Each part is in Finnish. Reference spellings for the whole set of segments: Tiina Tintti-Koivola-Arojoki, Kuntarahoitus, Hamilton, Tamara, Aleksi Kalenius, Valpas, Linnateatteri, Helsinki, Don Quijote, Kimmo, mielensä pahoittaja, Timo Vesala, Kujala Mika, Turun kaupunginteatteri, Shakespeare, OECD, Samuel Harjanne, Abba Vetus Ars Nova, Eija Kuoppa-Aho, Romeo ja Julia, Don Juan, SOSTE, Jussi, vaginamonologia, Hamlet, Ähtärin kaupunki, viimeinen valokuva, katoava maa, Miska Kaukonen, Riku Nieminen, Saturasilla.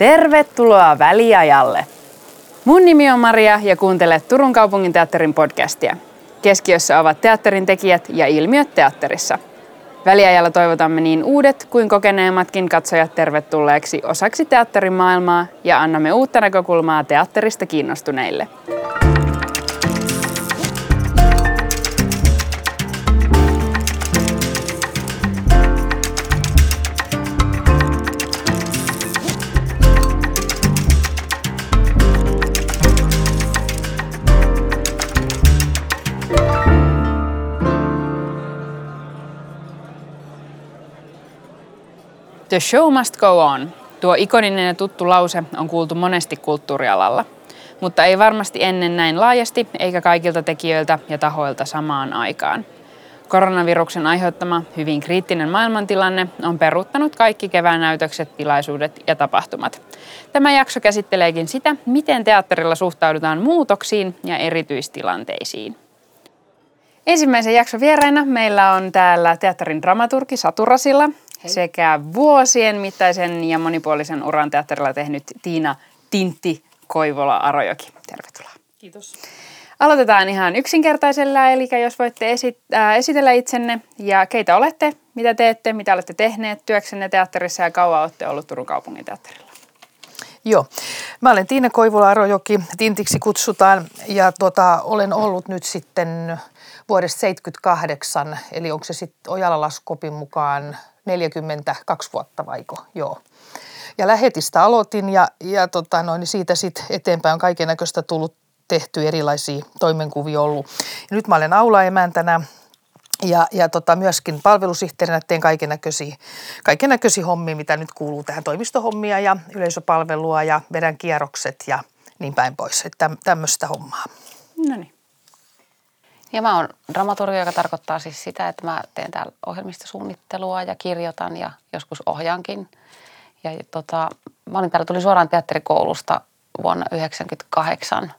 Tervetuloa väliajalle! Mun nimi on Maria ja kuuntelet Turun kaupunginteatterin podcastia. Keskiössä ovat teatterin tekijät ja ilmiöt teatterissa. Väliajalla toivotamme niin uudet kuin kokeneemmatkin katsojat tervetulleeksi osaksi teatterin maailmaa ja annamme uutta näkökulmaa teatterista kiinnostuneille. The show must go on. Tuo ikoninen ja tuttu lause on kuultu monesti kulttuurialalla, mutta ei varmasti ennen näin laajasti eikä kaikilta tekijöiltä ja tahoilta samaan aikaan. Koronaviruksen aiheuttama hyvin kriittinen maailmantilanne on peruuttanut kaikki kevään näytökset, tilaisuudet ja tapahtumat. Tämä jakso käsitteleekin sitä, miten teatterilla suhtaudutaan muutoksiin ja erityistilanteisiin. Ensimmäisen jakson vieraina meillä on täällä teatterin dramaturgi Saturasilla. Hei. Sekä vuosien mittaisen ja monipuolisen uran teatterilla tehnyt Tiina Tintti-Koivola-Arojoki. Tervetuloa. Kiitos. Aloitetaan ihan yksinkertaisella, eli jos voitte esitellä itsenne ja keitä olette, mitä teette, mitä olette tehneet työksenne teatterissa ja kauan olette ollut Turun kaupunginteatterilla. Joo. Mä olen Tiina Koivola-Arojoki, Tintiksi kutsutaan, ja olen ollut nyt sitten vuodesta 1978, eli onko se sitten Ojalan laskopin mukaan 42 vuotta vaiko, joo. Ja lähetistä aloitin ja siitä sitten eteenpäin on kaikennäköistä tullut tehty, erilaisia toimenkuvia ollut. Ja nyt mä olen aulaemäntänä ja myöskin palvelusihteerinä teen kaikennäköisiä hommia, mitä nyt kuuluu tähän, toimistohommia ja yleisöpalvelua ja vedän kierrokset ja niin päin pois. Että tämmöistä hommaa. No niin. Ja mä oon dramaturgi, joka tarkoittaa siis sitä, että mä teen täällä ohjelmistosuunnittelua ja kirjoitan ja joskus ohjaankin. Ja mä olin täällä, tulin suoraan teatterikoulusta vuonna 1998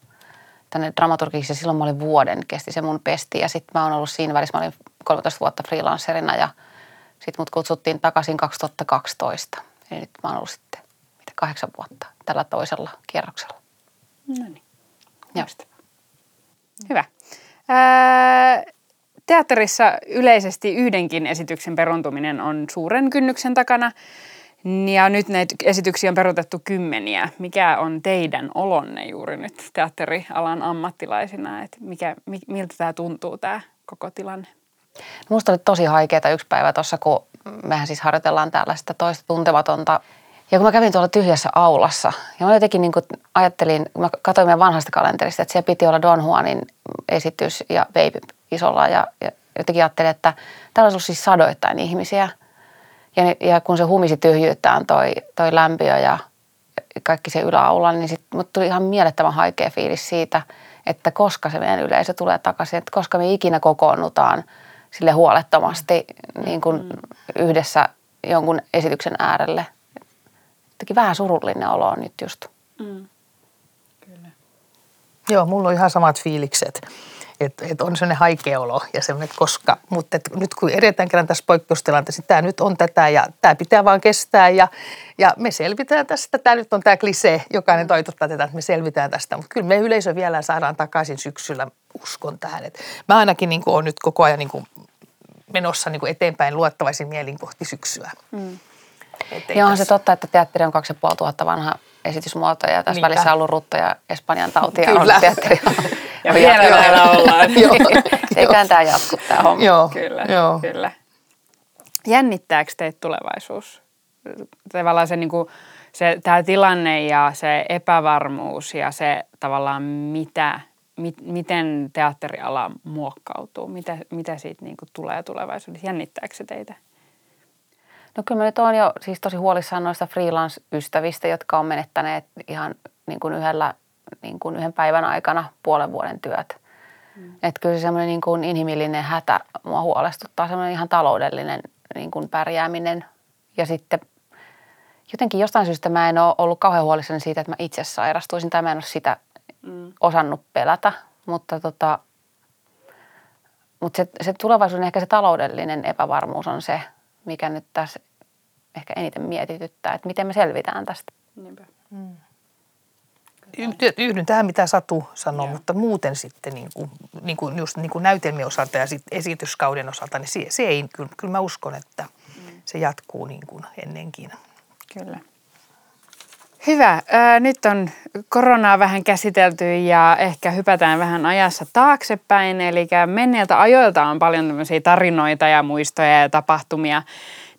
tänne dramaturgiksi ja silloin mä olin vuoden, kesti se mun pesti. Ja sitten mä oon ollut siinä välissä, mä olin 13 vuotta freelancerina ja sitten mut kutsuttiin takaisin 2012. Eli nyt mä oon ollut sitten 8 vuotta tällä toisella kierroksella. No niin. Hyvä. Teatterissa yleisesti yhdenkin esityksen peruuntuminen on suuren kynnyksen takana ja nyt näitä esityksiä on peruutettu kymmeniä. Mikä on teidän olonne juuri nyt teatterialan ammattilaisina? Miltä tämä tuntuu, tämä koko tilanne? Minusta oli tosi haikeaa yksi päivä tuossa, kun mehän siis harjoitellaan tällaista toista tuntematonta. Ja kun mä kävin tuolla tyhjässä aulassa, ja mä jotenkin niin kuin ajattelin, kun mä katsoin meidän vanhasta kalenterista, että siellä piti olla Don Juanin esitys ja Babe isolla, ja jotenkin ajattelin, että täällä olisi ollut siis sadoittain ihmisiä. Ja kun se humisi tyhjyyttään toi lämpiö ja kaikki se yläaula, niin sitten mut tuli ihan mielettömän haikea fiilis siitä, että koska se meidän yleisö tulee takaisin, että koska me ikinä kokoonnutaan sille huolettomasti niin kuin yhdessä jonkun esityksen äärelle. Vähän surullinen olo on nyt just. Mm. Kyllä. Joo, mulla on ihan samat fiilikset. Että on sellainen haikea olo ja sellainen, koska. Mutta nyt kun edetään kerran tässä poikkeustilanteessa, tämä nyt on tätä ja tämä pitää vaan kestää. Ja me selvitään tästä. Tämä nyt on tämä klisee, jokainen toitottaa tätä, että me selvitään tästä. Mutta kyllä me yleisö vielä saadaan takaisin syksyllä, uskon tähän. Et mä ainakin niin kuin olen nyt koko ajan niin kuin menossa niin kuin eteenpäin luottavaisin mielin kohti syksyä. Mm. Ja on se totta, että teatteri on 2500 vanha esitysmuoto ja tässä välissä on ollut rutto ja Espanjan tautia. Kyllä. On teatteri. Ja vielä meillä ollaan. Eiköhän tämä jatku tämä homma. Joo. Kyllä, joo. Kyllä. Jännittääkö teitä tulevaisuus? Tavallaan se, niin kuin, tämä tilanne ja se epävarmuus ja se tavallaan miten teatteriala muokkautuu? Mitä siitä niin kuin tulee tulevaisuudessa? Jännittääkö se teitä? No kyllä mä nyt oon jo siis tosi huolissaan noista freelance-ystävistä, jotka on menettäneet ihan yhden päivän aikana puolen vuoden työt. Mm. Että kyllä se semmoinen niin kuin inhimillinen hätä mua huolestuttaa, semmoinen ihan taloudellinen niin kuin pärjääminen. Ja sitten jotenkin jostain syystä mä en ole ollut kauhean huolissani siitä, että mä itse sairastuisin tai mä en ole sitä osannut pelätä, mutta mutta se tulevaisuuden ehkä se taloudellinen epävarmuus on se, mikä nyt tässä ehkä eniten mietityttää, että miten me selvitään tästä. Niinpä. Mm. Yhdyn tähän, mitä Satu sanoo, yeah. Mutta muuten sitten niin kuin just niin kuin näytelmien osalta ja sit esityskauden osalta, niin se ei, kyllä mä uskon, että se jatkuu niin kuin ennenkin. Kyllä. Hyvä. Nyt on koronaa vähän käsitelty ja ehkä hypätään vähän ajassa taaksepäin. Eli menneiltä ajoilta on paljon tämmöisiä tarinoita ja muistoja ja tapahtumia,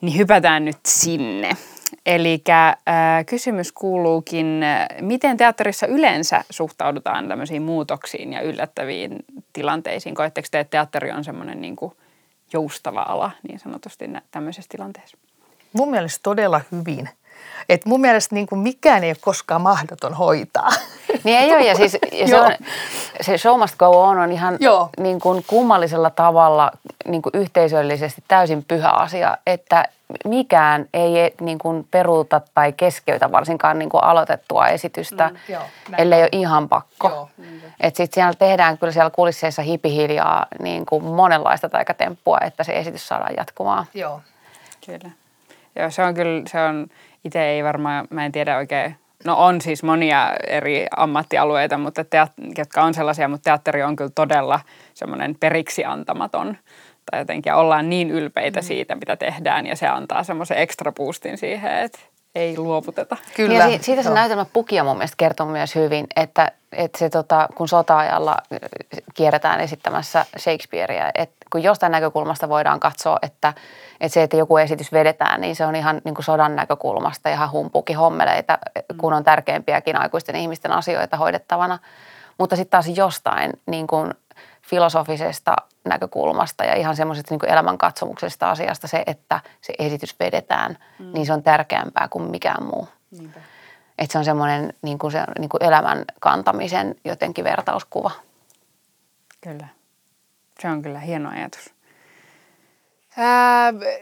niin hypätään nyt sinne. Eli kysymys kuuluukin, miten teatterissa yleensä suhtaudutaan tämmöisiin muutoksiin ja yllättäviin tilanteisiin? Koetteko te, että teatteri on semmoinen niin kuin joustava ala niin sanotusti tämmöisessä tilanteessa? Mun mielestä todella hyvin. Et mun mielestä niin kuin mikään ei ole koskaan mahdoton hoitaa. Niin ei ole, ja siis ja se show must go on ihan niin kuin kummallisella tavalla niin kuin yhteisöllisesti täysin pyhä asia, että mikään ei niin kuin peruuta tai keskeytä varsinkaan niin kuin aloitettua esitystä, ellei ole ihan pakko. Että sitten siellä tehdään kyllä siellä kulisseissa hipihiljaa niin kuin monenlaista taikatemppua, että se esitys saadaan jatkumaan. Joo, kyllä. Joo, se on kyllä, se on, itse ei varmaan, mä en tiedä oikein, no on siis monia eri ammattialueita, mutta jotka on sellaisia, mutta teatteri on kyllä todella semmoinen periksi antamaton. Tai jotenkin ollaan niin ylpeitä siitä, mitä tehdään, ja se antaa semmoisen ekstra boostin siihen, että ei luovuteta. Kyllä. Ja siitä se näytelmä Pukia mun mielestä kertoo myös hyvin, että se, kun sota-ajalla kierretään esittämässä Shakespearea, että kun jostain näkökulmasta voidaan katsoa, että se, että joku esitys vedetään, niin se on ihan niin kuin sodan näkökulmasta ihan humpuukin hommeleita, kun on tärkeimpiäkin aikuisten ihmisten asioita hoidettavana. Mutta sitten taas jostain niin kuin filosofisesta näkökulmasta ja ihan semmoisesta niin kuin elämänkatsomuksesta asiasta se, että se esitys vedetään, niin se on tärkeämpää kuin mikään muu. Niinpä. Että se on semmoinen niin kuin elämän kantamisen jotenkin vertauskuva. Kyllä. Se on kyllä hieno ajatus.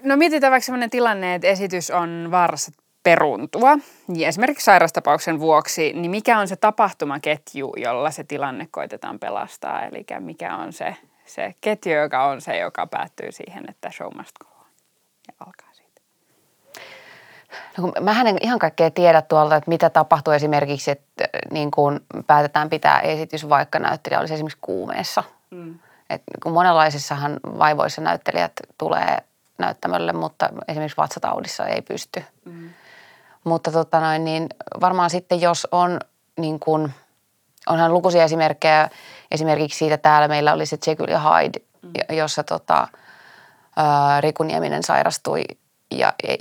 No mietitään vaikka semmoinen tilanne, että esitys on vaarassa peruuntua. Ja esimerkiksi sairastapauksen vuoksi, niin mikä on se tapahtumaketju, jolla se tilanne koitetaan pelastaa? Eli mikä on se ketju, joka on se, joka päättyy siihen, että show must go on ja alkaa siitä? No, mähän en ihan kaikkea tiedä tuolta, että mitä tapahtuu esimerkiksi, että niin kun päätetään pitää esitys, vaikka näyttelijä olisi esimerkiksi kuumeessa. Et kun monenlaisissahan vaivoissa näyttelijät tulee näyttämölle, mutta esimerkiksi vatsataudissa ei pysty. Mutta niin varmaan sitten jos on, niin kun, onhan lukuisia esimerkkejä, esimerkiksi siitä täällä meillä oli se Jekyll ja Hyde, jossa Riku Nieminen sairastui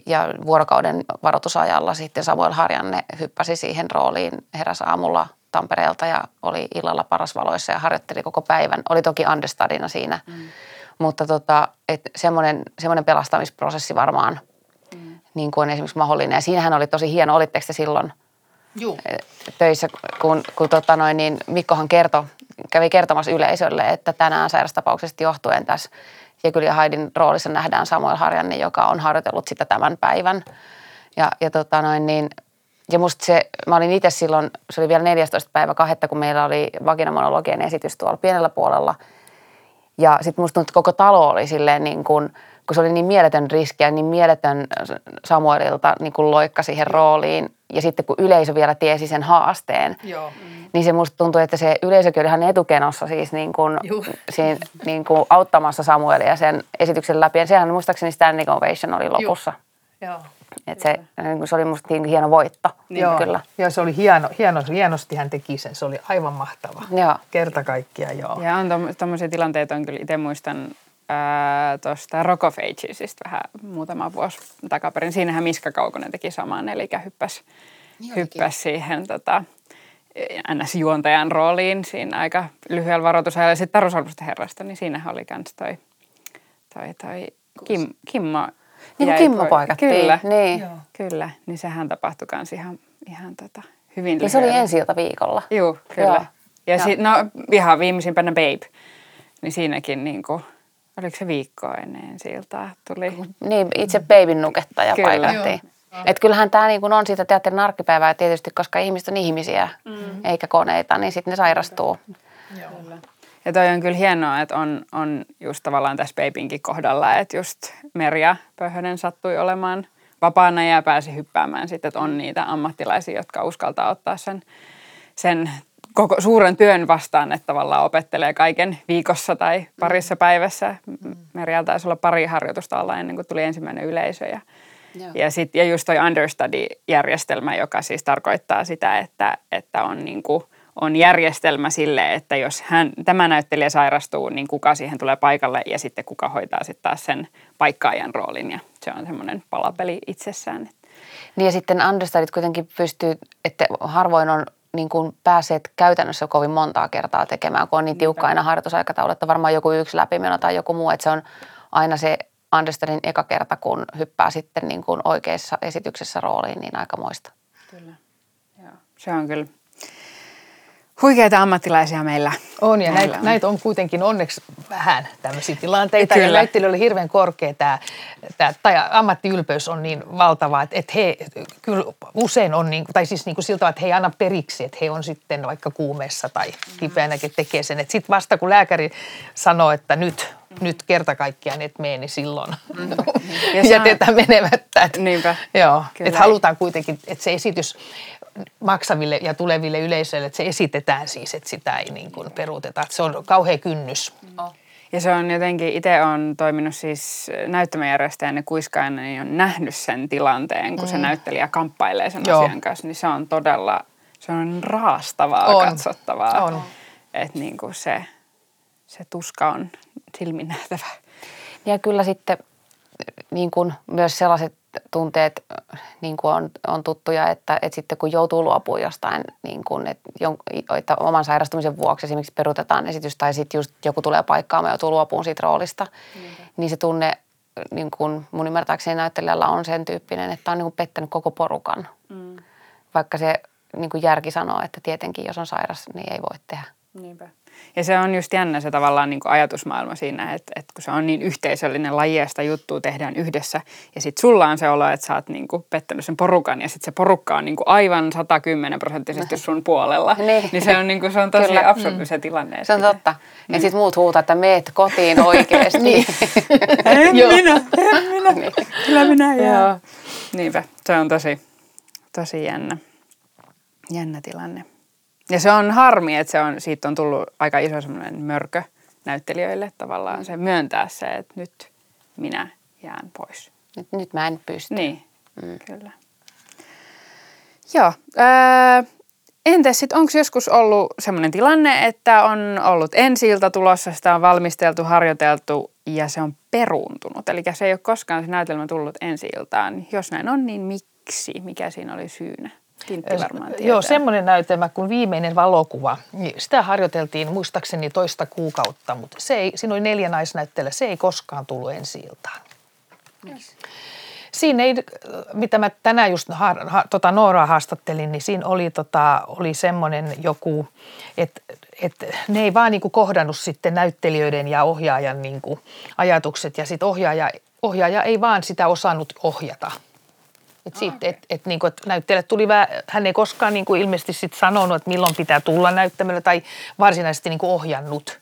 ja vuorokauden varoitusajalla sitten Samuel Harjanne hyppäsi siihen rooliin, heräsi aamulla Tampereelta ja oli illalla Parasvaloissa ja harjoitteli koko päivän. Oli toki understudina siinä, mutta semmoinen pelastamisprosessi varmaan niin kuin esimerkiksi mahdollinen. Ja siinähän oli tosi hieno, olitteko te silloin töissä, kun niin Mikkohan kävi kertomassa yleisölle, että tänään sairastapauksesta johtuen tässä Jekyll ja Hydin roolissa nähdään Samuel Harjanne, joka on harjoitellut sitä tämän päivän. Ja musta mä olin itse silloin, se oli vielä 14.2., kun meillä oli vaginamonologian esitys tuolla pienellä puolella. Ja sit musta koko talo oli silleen niin kuin, kun se oli niin mieletön riski ja niin mieletön Samuelilta niin kuin loikka siihen rooliin. Ja sitten kun yleisö vielä tiesi sen haasteen, niin se musta tuntui, että se yleisökin oli ihan etukenossa siis niin kuin, siinä, niin kuin auttamassa Samuelia sen esityksen läpi. Ja sehän muistaakseni standing ovation oli lopussa. Joo. Se oli musta hieno voitto. Joo, kyllä. Joo, se oli hienosti hän teki sen. Se oli aivan mahtava. Joo. Kerta kaikkiaan, joo. Ja on tommosia tilanteita on kyllä, itse muistan tuosta Rock of Agesista vähän muutama vuosi takaperin. Siinähän Miska Kaukonen teki saman, eli hyppäsi siihen NS-juontajan rooliin siinä aika lyhyellä varoitusajalla. Ja sitten Tarusalpasta herrasta, niin siinähän oli kans toi Kimmo. Niin kuin Kimmo paikattiin. Kyllä, niin. Kyllä. Niin sehän tapahtui kans ihan hyvin lyhyellä. Ja se oli ensi-iltaviikolla. Joo, kyllä. Joo. Ja ihan viimeisimpänä Babe. Niin siinäkin niinku, oliko se viikkoa ennen ensi-iltaa tuli. Niin, itse Baben nukettaja paikattiin. Että kyllähän tää niinku on siitä teatterin arkipäivää tietysti, koska ihmiset on ihmisiä, eikä koneita, niin sitten ne sairastuu. Joo. Kyllä. Ja toi on kyllä hienoa, että on just tavallaan tässä Babinkin kohdalla, että just Merja Pöhönen sattui olemaan vapaana ja pääsi hyppäämään sitten, että on niitä ammattilaisia, jotka uskaltaa ottaa sen koko suuren työn vastaan, että tavallaan opettelee kaiken viikossa tai parissa päivässä. Merjalla taisi olla pari harjoitusta alla ennen kuin tuli ensimmäinen yleisö. Ja just toi understudy-järjestelmä, joka siis tarkoittaa sitä, että on, niin kuin, on järjestelmä sille, että jos tämä näyttelijä sairastuu, niin kuka siihen tulee paikalle ja sitten kuka hoitaa sitten taas sen paikkaajan roolin. Ja se on semmoinen palapeli itsessään. Niin ja sitten understudyt kuitenkin pystyy, että harvoin on niin kuin pääset käytännössä kovin montaa kertaa tekemään, kun on niin tiukka aina harjoitusaikataulu, että varmaan joku yksi läpimeno tai joku muu, että se on aina se understudyn eka kerta, kun hyppää sitten niin kuin oikeassa esityksessä rooliin, niin aikamoista. Kyllä, joo. Se on kyllä huikeita ammattilaisia meillä. On ja näitä on kuitenkin onneksi vähän tämmöisiä tilanteita. Kyllä. Ja näyttelijöillä oli hirveän korkea tai ammattiylpeys on niin valtava, että he kyllä usein on, niin, tai siis niin kuin siltä, että he ei anna periksi, että he on sitten vaikka kuumeessa tai kipeänäkin tekee sen. Että sitten vasta kun lääkäri sanoo, että nyt kerta kaikkiaan et mene, niin silloin jätetään menemättä. Että, niinpä. Joo, että halutaan kuitenkin, että se esitys maksaville ja tuleville yleisöille, että se esitetään siis, että sitä ei niin kuin peruuteta. Että se on kauhea kynnys. Ja se on jotenkin, itse olen toiminut siis näyttämöjärjestäjänä kuiskaina, niin on nähnyt sen tilanteen, kun se näyttelijä kamppailee sen asian kanssa, niin se on todella, se on raastavaa katsottavaa. On. Että niin kuin se tuska on silminnähtävä. Ja kyllä sitten niin kuin myös sellaiset tunteet niin kuin on tuttuja, että sitten kun joutuu luopumaan jostain, niin kuin, että oman sairastumisen vuoksi esimerkiksi peruutetaan esitys tai sitten just joku tulee paikkaamaan ja joutuu luopumaan siitä roolista, niin se tunne niin kuin mun ymmärtääkseni näyttelijällä on sen tyyppinen, että on niin kuin pettänyt koko porukan. Vaikka se niin kuin järki sanoo, että tietenkin jos on sairas, niin ei voi tehdä. Niinpä. Ja se on just jännä se tavallaan niin kuin ajatusmaailma siinä, että kun se on niin yhteisöllinen lajeesta juttua tehdään yhdessä ja sitten sulla on se olo, että sä oot niin kuin pettänyt sen porukan ja sitten se porukka on niin kuin aivan 110% sun puolella. Niin se on, niin kuin, se on tosi absurdi se tilanne. Se on totta. Niin. Ja sitten muut huutaa, että meet kotiin oikeesti. Niin. En minä. Niin. Kyllä minä jää. Niinpä, se on tosi jännä tilanne. Ja se on harmi, että siitä on tullut aika iso semmoinen mörkö näyttelijöille tavallaan se myöntää se, että nyt minä jään pois. Nyt mä en pysty. Niin, kyllä. Joo. Entäs sitten, onko joskus ollut semmoinen tilanne, että on ollut ensi-ilta tulossa, sitä on valmisteltu, harjoiteltu ja se on peruuntunut? Eli se ei ole koskaan se näytelmä tullut ensi-iltaan. Jos näin on, niin miksi? Mikä siinä oli syynä? Joo, semmoinen näytelmä kuin Viimeinen valokuva. Sitä harjoiteltiin muistaakseni toista kuukautta, mutta siinä oli 4 naisnäyttelijää, se ei koskaan tullut ensi-iltaan. Yes. Siinä ei, mitä mä tänään just Nooraa haastattelin, niin siinä oli semmoinen joku, että ne ei vaan niinku kohdannut sitten näyttelijöiden ja ohjaajan niinku ajatukset ja sitten ohjaaja ei vaan sitä osannut ohjata. Näyttelijät tuli hän ei koskaan niin kuin ilmeisesti sit sanonut, että milloin pitää tulla näyttämölle tai varsinaisesti niin kuin ohjannut.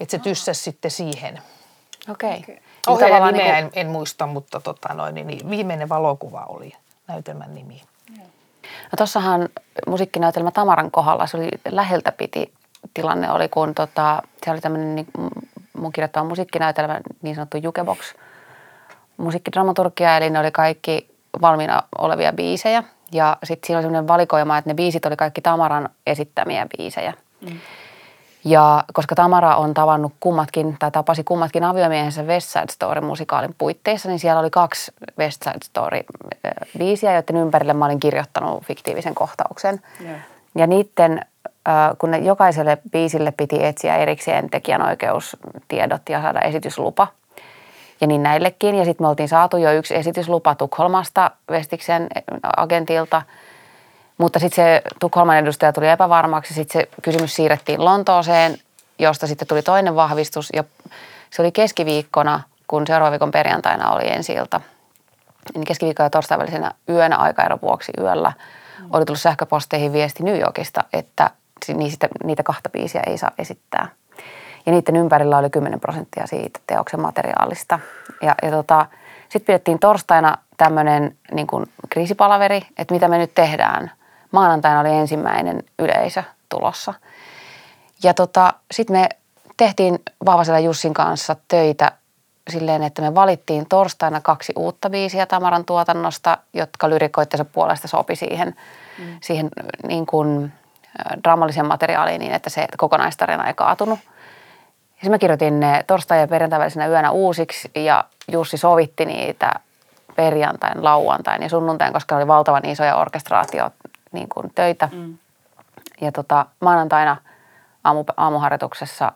Että se tyssäsi sitten siihen. Okei. Ohjaajan nimeä en muista, mutta niin Viimeinen valokuva oli näytelmän nimi. No tossahan musiikkinäytelmä Tamaran kohdalla, se oli läheltä piti tilanne oli, kun se oli tämmöinen niin, mun kirjoittama musiikkinäytelmä, niin sanottu jukebox musiikkidramaturgia, eli ne oli kaikki valmiina olevia biisejä ja sitten siinä oli semmoinen valikoima, että ne biisit oli kaikki Tamaran esittämiä biisejä. Ja koska Tamara on tapasi kummatkin aviomiehensä West Side Story-musikaalin puitteissa, niin siellä oli 2 West Side Story-biisiä, joiden ympärille mä olin kirjoittanut fiktiivisen kohtauksen. Ja niiden, kun jokaiselle biisille piti etsiä erikseen tekijänoikeustiedot ja saada esityslupa, ja niin näillekin. Ja sitten me oltiin saatu jo 1 esityslupa Tukholmasta Vestiksen agentilta. Mutta sitten se Tukholman edustaja tuli epävarmaksi. Sitten se kysymys siirrettiin Lontooseen, josta sitten tuli toinen vahvistus. Ja se oli keskiviikkona, kun seuraavan viikon perjantaina oli ensi-ilta. Niin keskiviikko- ja torstain välisenä yönä aikaero vuoksi yöllä oli tullut sähköposteihin viesti New Yorkista, että niitä 2 biisiä ei saa esittää. Ja niiden ympärillä oli 10% siitä teoksen materiaalista. Ja Sitten pidettiin torstaina tämmöinen niin kuin kriisipalaveri, että mitä me nyt tehdään. Maanantaina oli ensimmäinen yleisö tulossa. Ja sitten me tehtiin Vahvasella Jussin kanssa töitä silleen, että me valittiin torstaina 2 uutta biisiä Tamaran tuotannosta, jotka lyrikoittensa puolesta sopi siihen niin kuin draamalliseen materiaaliin niin, että se kokonaistarina ei kaatunut. Siis mä kirjoitin ne torstai- ja perjantain välisenä yönä uusiksi ja Jussi sovitti niitä perjantain, lauantain ja sunnuntain, koska oli valtavan isoja orkestraatiotöitä. Ja maanantaina aamuharjoituksessa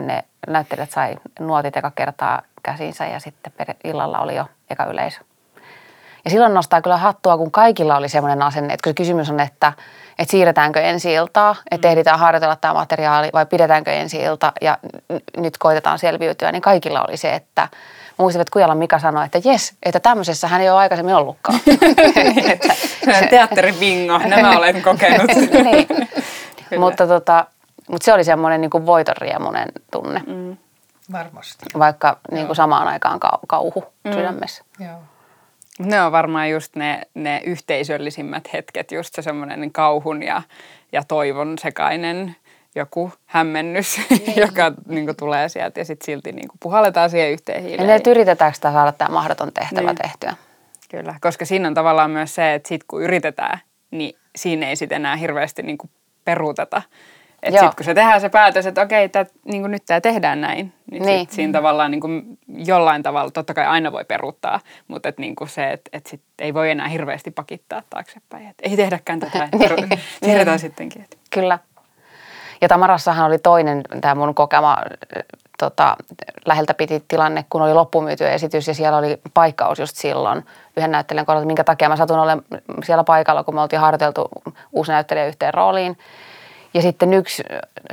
ne näyttelijät sai nuotit eka kertaa käsinsä ja sitten illalla oli jo eka yleisö. Ja silloin nostaa kyllä hattua, kun kaikilla oli semmoinen asenne, että kun se kysymys on, että siirretäänkö ensi iltaa, että ehditään harjoitella tämä materiaali vai pidetäänkö ensi ilta ja nyt koitetaan selviytyä, niin kaikilla oli se, että muistin, että Kujala Mika sanoi, että jes, että tämmöisessä hän ei ole aikaisemmin ollutkaan. Teatterin bingo, nämä olen kokenut. Niin. Mutta se oli semmoinen niin kuin voitonriemunen tunne. Mm. Varmasti. Vaikka niin kuin samaan aikaan kauhu sydämessä. Joo. Ne on varmaan just ne yhteisöllisimmät hetket, just se semmoinen kauhun ja toivon sekainen joku hämmennys, joka niin kuin tulee sieltä ja sitten silti niin kuin puhalletaan siihen yhteen hiileen. Ja yritetäänkö sitä saada tämä mahdoton tehtävä tehtyä? Kyllä, koska siinä on tavallaan myös se, että sit kun yritetään, niin siinä ei sitten enää hirveästi niin kuin peruuteta. Että sitten kun se tehdään se päätös, että okei, niin nyt tämä tehdään näin, niin. Sitten siinä tavallaan niin jollain tavalla, totta kai aina voi peruuttaa, mutta niin se, että sit ei voi enää hirveästi pakittaa taaksepäin. Et ei tehdäkään tätä, tehdään sittenkin. Et. Kyllä. Ja Tamarassahan oli toinen tämä mun kokema läheltä piti tilanne, kun oli loppumyyty esitys ja siellä oli paikkaus just silloin yhden näyttelijän kohdalla, minkä takia mä satun olemaan siellä paikalla, kun me oltiin harjoiteltu uusi näyttelijä yhteen rooliin. Ja sitten yksi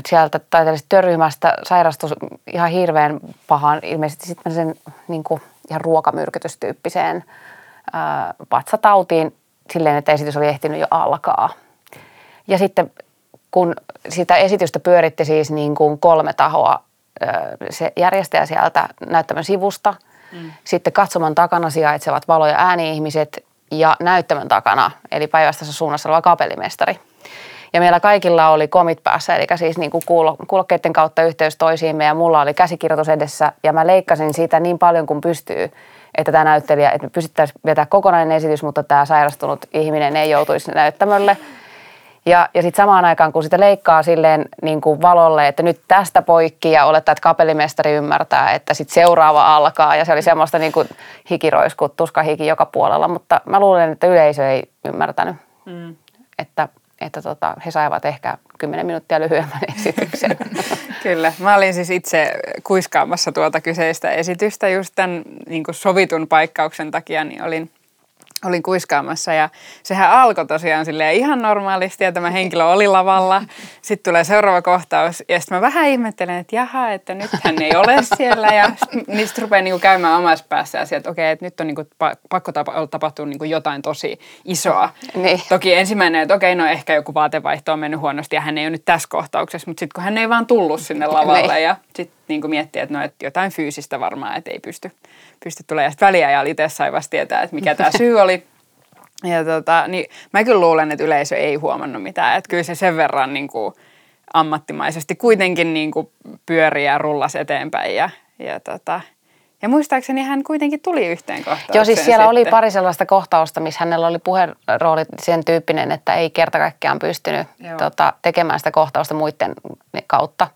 sieltä taiteellisesta työryhmästä sairastui ihan hirveän pahaan, ilmeisesti sitten sen niin kuin ihan ruokamyrkytystyyppiseen vatsatautiin silleen, että esitys oli ehtinyt jo alkaa. Ja sitten kun sitä esitystä pyöritti siis niin kuin 3 tahoa se järjestäjä sieltä näyttämön sivusta, sitten katsoman takana sijaitsevat valo- ja ääni-ihmiset ja näyttämön takana, eli päivästänsä suunnassa oleva kapellimestari. Ja meillä kaikilla oli komit päässä, eli siis niin kuin kuulokkeiden kautta yhteys toisiimme ja mulla oli käsikirjoitus edessä ja mä leikkasin siitä niin paljon kuin pystyy, että tämä näyttelijä, että me pystyttäisiin vetää kokonainen esitys, mutta tämä sairastunut ihminen ei joutuisi näyttämölle. Ja sitten samaan aikaan, kun sitä leikkaa silleen niin kuin valolle, että nyt tästä poikki ja olettaa, että kapellimestari ymmärtää, että sitten seuraava alkaa ja se oli semmoista niin kuin hikiroisku, tuskahiki joka puolella, mutta mä luulen, että yleisö ei ymmärtänyt, että he saivat ehkä 10 minuuttia lyhyemmän esityksen. Kyllä. Mä olin siis itse kuiskaamassa tuota kyseistä esitystä just tämän niin kuin sovitun paikkauksen takia, niin olin kuiskaamassa ja sehän alkoi tosiaan silleen ihan normaalisti ja tämä henkilö oli lavalla. Sitten tulee seuraava kohtaus ja sitten mä vähän ihmettelen, että jaha, että nyt hän ei ole siellä ja niistä rupeaa niinku käymään omassa päässä ja että okei, että nyt on niinku pakko tapahtua niinku jotain tosi isoa. Niin. Toki ensimmäinen, että okei, no ehkä joku vaatevaihto on mennyt huonosti ja hän ei ole nyt tässä kohtauksessa, mutta sitten kun hän ei vaan tullut sinne lavalle niin. Ja sitten niinku miettii, että no että jotain fyysistä varmaan, että ei pysty tulemaan. Ja sitten väliajalla itse sai vasta tietää, että mikä tämä syy oli. Ja niin mä kyllä luulen, että yleisö ei huomannut mitään. Että kyllä se sen verran niin kuin ammattimaisesti kuitenkin niin kuin pyörii ja rullasi eteenpäin. Ja muistaakseni hän kuitenkin tuli yhteen kohtaukseen. Joo, siis siellä sitten oli pari sellaista kohtausta, missä hänellä oli puherooli sen tyyppinen, että ei kerta kaikkiaan pystynyt tekemään sitä kohtausta muiden kautta.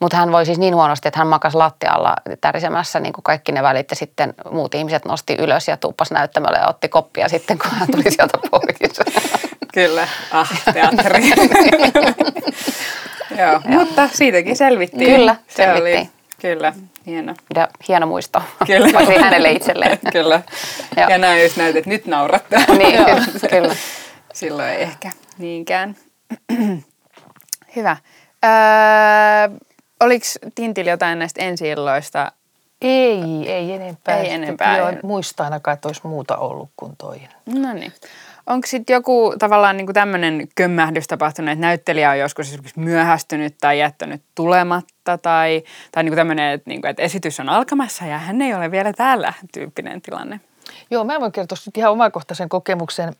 Mutta hän voi siis niin huonosti, että hän makasi lattialla tärisemässä niin kuin kaikki ne välit ja sitten muut ihmiset nosti ylös ja tuuppasi näyttämölle ja otti koppia sitten, kun hän tuli sieltä pois. Kyllä. Ah, teatteri. Joo, mutta siitäkin selvittiin. Kyllä, selvittiin. Oli, kyllä, hieno. Ja hieno muisto. Kyllä. Vaikka hänelle itselleen. Kyllä. Ja näin jos näytät, että nyt naurattaa. Niin, kyllä. Silloin ei ehkä niinkään. Hyvä. Oliko Tintillä jotain näistä ensi-illoista? Ei enempää. Joo, en muista ainakaan, että olisi muuta ollut kuin toi. No niin. Onko sitten joku tavallaan niin kuin tämmöinen kömmähdys tapahtunut, että näyttelijä on joskus esimerkiksi myöhästynyt tai jättänyt tulematta tai niin kuin tämmöinen, että, niin kuin, että esitys on alkamassa ja hän ei ole vielä täällä -tyyppinen tilanne? Joo, mä voin kertoa nyt ihan omakohtaisen kokemuksen.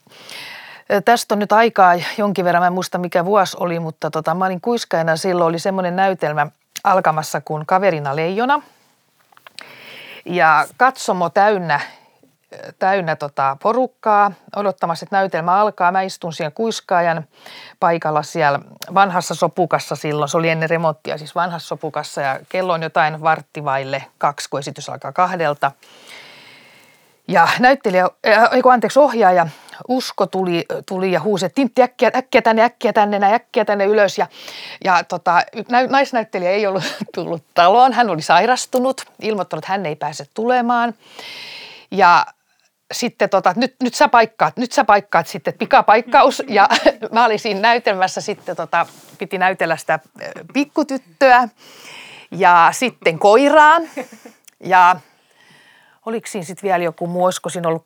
Tästä on nyt aikaa jonkin verran, mä en muista mikä vuosi oli, mutta mä olin kuiskaina, silloin oli semmoinen näytelmä alkamassa kuin Kaverina leijona. Ja katsomo täynnä porukkaa odottamassa, että näytelmä alkaa. Mä istun siellä kuiskaajan paikalla siellä vanhassa sopukassa silloin. Se oli ennen remonttia, siis vanhassa sopukassa, ja kello on jotain 1:15, kun esitys alkaa 2:00. Ja ohjaaja Usko tuli ja huusi, että Tintti, äkkiä tänne ylös. Ja naisnäyttelijä ei ollut tullut taloon, hän oli sairastunut, ilmoittanut, että hän ei pääse tulemaan. Ja sitten nyt sä paikkaat sitten pikapaikkaus, ja mä olin siinä näytelmässä sitten piti näytellä sitä pikkutyttöä ja sitten koiraa ja oliko siinä sitten vielä joku muu, olisiko siinä ollut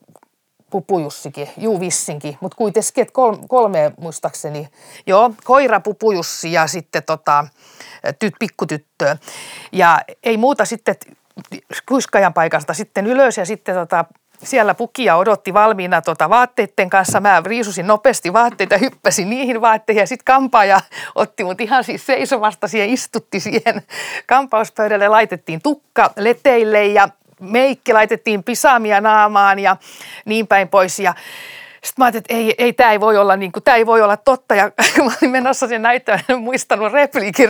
Pupujussikin, vissinkin, mutta kuitenkin, että kolme muistaakseni. Joo, koira, Pupujussi ja sitten pikkutyttö. Ja ei muuta sitten kuiskajan paikasta sitten ylös ja sitten siellä pukia odotti valmiina vaatteiden kanssa. Mä riisusin nopeasti vaatteita, hyppäsin niihin vaatteihin ja sitten kampaaja otti mut ihan siis seisomasta siihen, istutti siihen kampauspöydälle, laitettiin tukka leteille ja meikki, laitettiin pisaamia naamaan ja niin päin pois. Ja sitten mä ajattelin, että ei tämä ei voi olla niin kuin, tämä ei voi olla totta. Ja mä olin menossa sen näyttämään, en muistanut repliikin.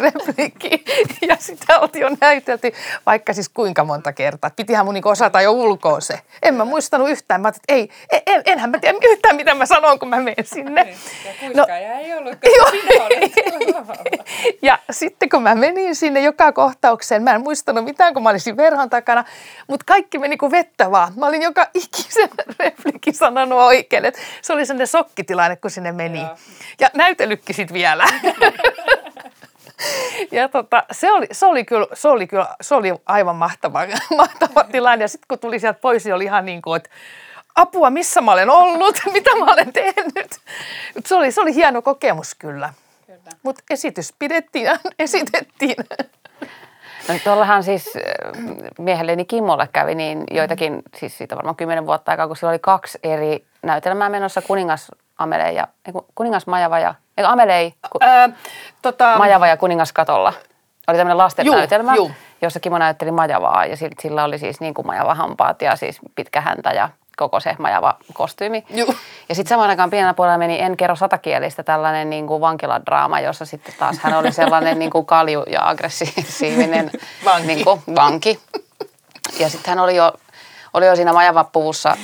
Ja sitä oltiin jo näytelty, vaikka siis kuinka monta kertaa. Pitihän mun niin kuin osata jo ulkoon se. En mä muistanut yhtään. Mä ajattelin, että enhän mä tiedä yhtään, mitä mä sanon, kun mä menen sinne. Ja kuiskaaja ei ollut, koska minä olen sillä lavalla. Ja sitten kun mä menin sinne joka kohtaukseen, mä en muistanut mitään, kun mä olisin verhon takana. Mutta kaikki meni kuin vettä vaan. Mä olin joka ikisen repliikin sanonut oikein. Se oli sellainen sokkitilanne, kun sinne meni. Joo. Ja näytellytkin sitten vielä. Ja se oli aivan mahtava tilanne. Ja sitten kun tuli sieltä pois, niin oli ihan niin kuin, että apua, missä mä olen ollut, mitä mä olen tehnyt. Se oli hieno kokemus kyllä. Mutta esitys esitettiin. No tuollahan siis miehelleni Kimmolle kävi niin joitakin, siis siitä varmaan 10 vuotta aikaa, kun sillä oli 2 eri näytelmää menossa, Majava ja Kuningas katolla. Oli tämmöinen lasten näytelmä, jossa Kimmo näytteli Majavaa ja sillä oli siis niin kuin Majava hampaat ja siis pitkä häntä ja koko se Majava kostyymi. Juu. Ja sitten samaan aikaan pienellä puolella meni En kerro satakielistä tällainen niin kuin vankiladraama, jossa sitten taas hän oli sellainen niin kuin kalju ja aggressiivinen vanki. Ja sitten hän oli jo siinä Majava-puvussa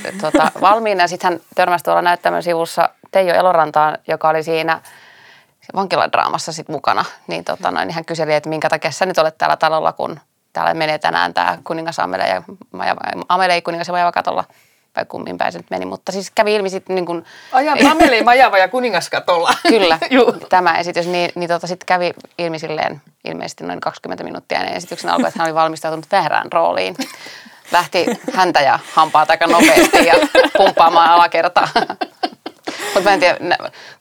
valmiina ja sitten hän törmäsi tuolla näyttämön sivussa Teijo Elorantaan, joka oli siinä vankiladraamassa sitten mukana. Niin, niin hän kyseli, että minkä takia sä nyt olet täällä talolla, kun täällä menee tänään tämä Kuningas Amelie Kuningas ja Majava katolla. Vai kummin päin se nyt meni, mutta siis kävi ilmi sitten niin kuin... Amelie Majava ja Kuningas katolla. Kyllä, tämä esitys, niin sitten kävi ilmi silleen ilmeisesti noin 20 minuuttia ennen esityksen alkoi, että hän oli valmistautunut väärään rooliin. Lähti häntä ja hampaa aika nopeasti ja pumppaamaan alakertaa. Mutta mä en tiedä,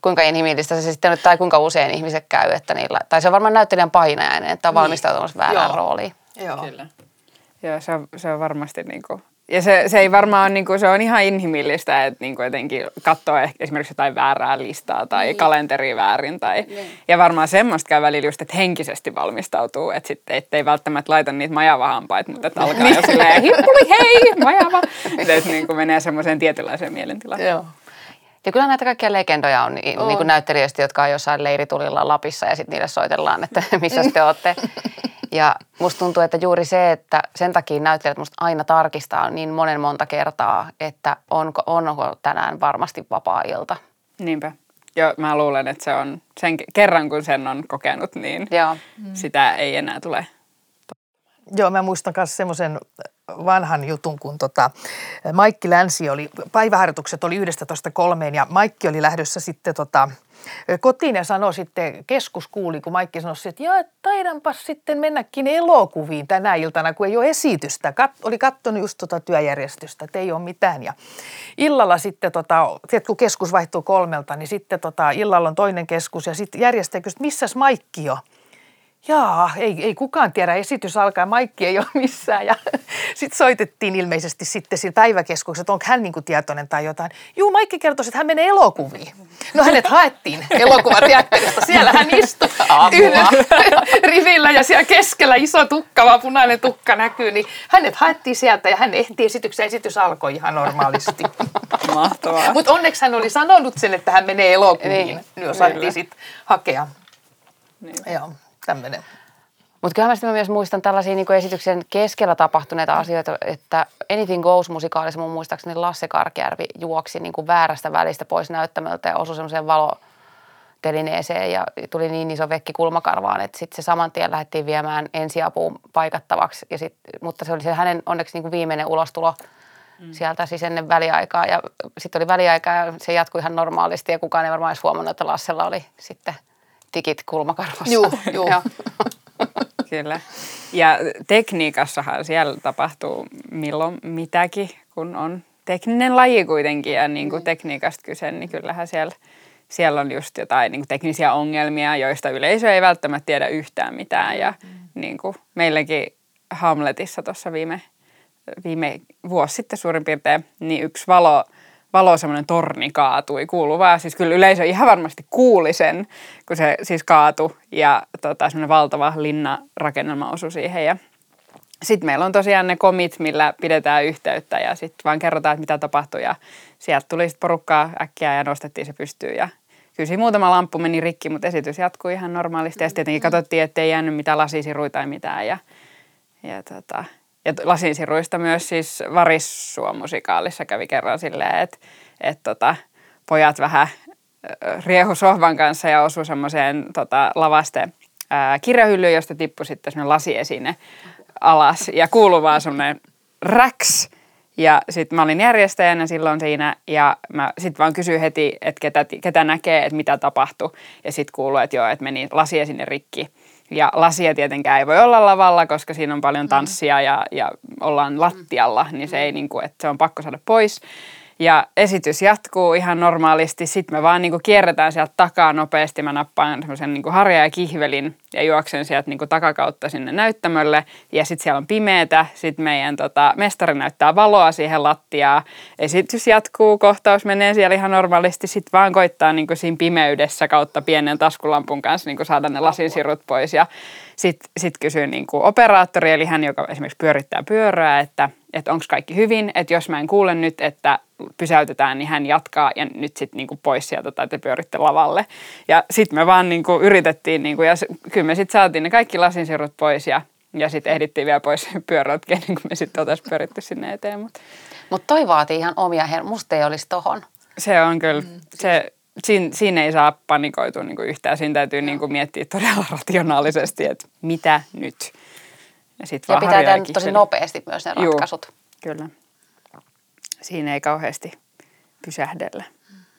kuinka inhimillistä se sitten on, tai kuinka usein ihmiset käy, että niillä... Tai se on varmaan näyttelijän painajainen, että on valmistautunut väärään rooliin. Joo, kyllä. Joo, se on varmasti niin kuin... Ja se ei varmaan ole, niin kuin, se on ihan inhimillistä, että niin kuin jotenkin katsoo esimerkiksi jotain väärää listaa tai kalenteria väärin. Ja varmaan semmoista käy välillä just, että henkisesti valmistautuu, että sitten ettei välttämättä laita niitä majavahampaita, mutta että alkaa jo silleen, hippuli hei, majava. Että niin kuin menee semmoiseen tietynlaiseen mielentilaan. Joo. Ja kyllä näitä kaikkia legendoja on, niin kuin näyttelijöistä, jotka on jossain leiritulilla Lapissa ja sitten niille soitellaan, että missä te olette. Ja musta tuntuu, että juuri se, että sen takia näyttelijät musta aina tarkistaa niin monta kertaa, että onko tänään varmasti vapaa-ilta. Niinpä. Joo, mä luulen, että se on sen kerran, kun sen on kokenut, niin sitä ei enää tule. Joo, mä muistan myös semmoisen vanhan jutun, kun Maikki Länsi oli, päiväharjoitukset oli 11:00–3:00 ja Maikki oli lähdössä sitten kotiin ja sanoi sitten, keskus kuuli, kun Maikki sanoi, että jaa, taidanpas sitten mennäkin elokuviin tänä iltana, kun ei ole esitystä. Oli katsonut just työjärjestystä, että ei ole mitään. Ja illalla sitten, kun keskus vaihtuu 3:00, niin sitten illalla on toinen keskus ja sitten järjestäjä kysyi, missäs Maikki on? Jaa, ei kukaan tiedä, esitys alkaa, Maikki ei ole missään. Ja sitten soitettiin ilmeisesti sitten sillä päiväkeskuksessa, että onko hän niin kuin tietoinen tai jotain. Juu, Maikki kertoi, että hän menee elokuviin. No hänet haettiin elokuvateatterista. Siellä hän istui yhdellä rivillä ja siellä keskellä iso tukka, vaan punainen tukka näkyy. Niin hänet haettiin sieltä ja hän ehti esityksen. Esitys alkoi ihan normaalisti. Mahtavaa. Mutta onneksi hän oli sanonut sen, että hän menee elokuviin. Niin, saatiin sitten hakea. Niin. Joo. Tämmöinen. Mutta kyllähän mä myös muistan tällaisia niin kuin esityksen keskellä tapahtuneita asioita, että Anything Goes-musikaalissa mun muistaakseni Lasse Karkiärvi juoksi niin kuin väärästä välistä pois näyttämöltä ja osui semmoiseen valotelineeseen ja tuli niin iso vekki kulmakarvaan, että sitten se saman tien lähdettiin viemään ensiapuun paikattavaksi. Ja sit, mutta se oli se hänen onneksi niin kuin viimeinen ulostulo sieltä siis ennen väliaikaa ja sitten oli väliaikaa ja se jatkui ihan normaalisti ja kukaan ei varmaan edes huomannut, että Lassella oli sitten tikit kulmakarvassa. Juu. Kyllä. Ja tekniikassahan siellä tapahtuu milloin mitäkin, kun on tekninen laji kuitenkin ja niin kuin tekniikasta kyse, niin kyllähän siellä on just jotain niin kuin teknisiä ongelmia, joista yleisö ei välttämättä tiedä yhtään mitään. Ja niin kuin meilläkin Hamletissa tuossa viime vuosi sitten suurin piirtein, niin yksi valo semmoinen torni kaatui, kuului vaan. Siis kyllä yleisö ihan varmasti kuuli sen, kun se siis kaatui ja semmoinen valtava linnarakennelma osui siihen. Ja sitten meillä on tosiaan ne komit, millä pidetään yhteyttä ja sitten vaan kerrotaan, että mitä tapahtui. Ja sieltä tuli sitten porukkaa äkkiä ja nostettiin se pystyyn. Ja kyllä siinä muutama lamppu meni rikki, mutta esitys jatkui ihan normaalisti. Ja sitten tietenkin katsottiin, ettei jäänyt mitään lasisiruja tai mitään. Ja lasinsiruista myös siis Varissua-musikaalissa kävi kerran silleen, että pojat vähän riehu sohvan kanssa ja osui semmoiseen lavaste kirjahyllyyn, josta tippui sitten semmoinen lasiesine alas ja kuului vaan semmoinen räks. Ja sitten mä olin järjestäjänä silloin siinä ja mä sitten vaan kysyin heti, että ketä näkee, että mitä tapahtui. Ja sitten kuului, että joo, että meni lasiesine rikki. Ja lasia tietenkään ei voi olla lavalla, koska siinä on paljon tanssia ja ollaan lattialla, niin se ei niinku, että se on pakko saada pois. Ja esitys jatkuu ihan normaalisti. Sitten me vaan niinku kierretään sieltä takaa nopeasti. Mä nappaan semmoisen niinku harja ja kihvelin ja juoksen sieltä niinku takakautta sinne näyttämölle. Ja sitten siellä on pimeetä. Sitten meidän mestari näyttää valoa siihen lattiaan. Esitys jatkuu, kohtaus menee siellä ihan normaalisti. Sitten vaan koittaa niinku siinä pimeydessä kautta pienen taskulampun kanssa niinku saada ne lasinsirut pois. Ja sitten kysyy niinku operaattori, eli hän, joka esimerkiksi pyörittää pyörää, että onko kaikki hyvin, että jos mä en kuule nyt, että pysäytetään, niin hän jatkaa ja nyt sitten niinku pois sieltä tai te pyöritte lavalle. Ja sitten me vaan niinku yritettiin niinku, ja kyllä me sitten saatiin ne kaikki lasinsirut pois ja sitten ehdittiin vielä pois pyörätkeen, niin kun me sitten oltaisiin pyöritty sinne eteen. Mutta toi vaatii ihan omia musta ei olisi tohon. Se on kyllä, siinä ei saa panikoitua niinku yhtään, siinä täytyy niinku miettiä todella rationaalisesti, että mitä nyt. Ja pitää tehdä tosi nopeasti myös ne ratkaisut. Juu, kyllä. Siinä ei kauheasti pysähdellä.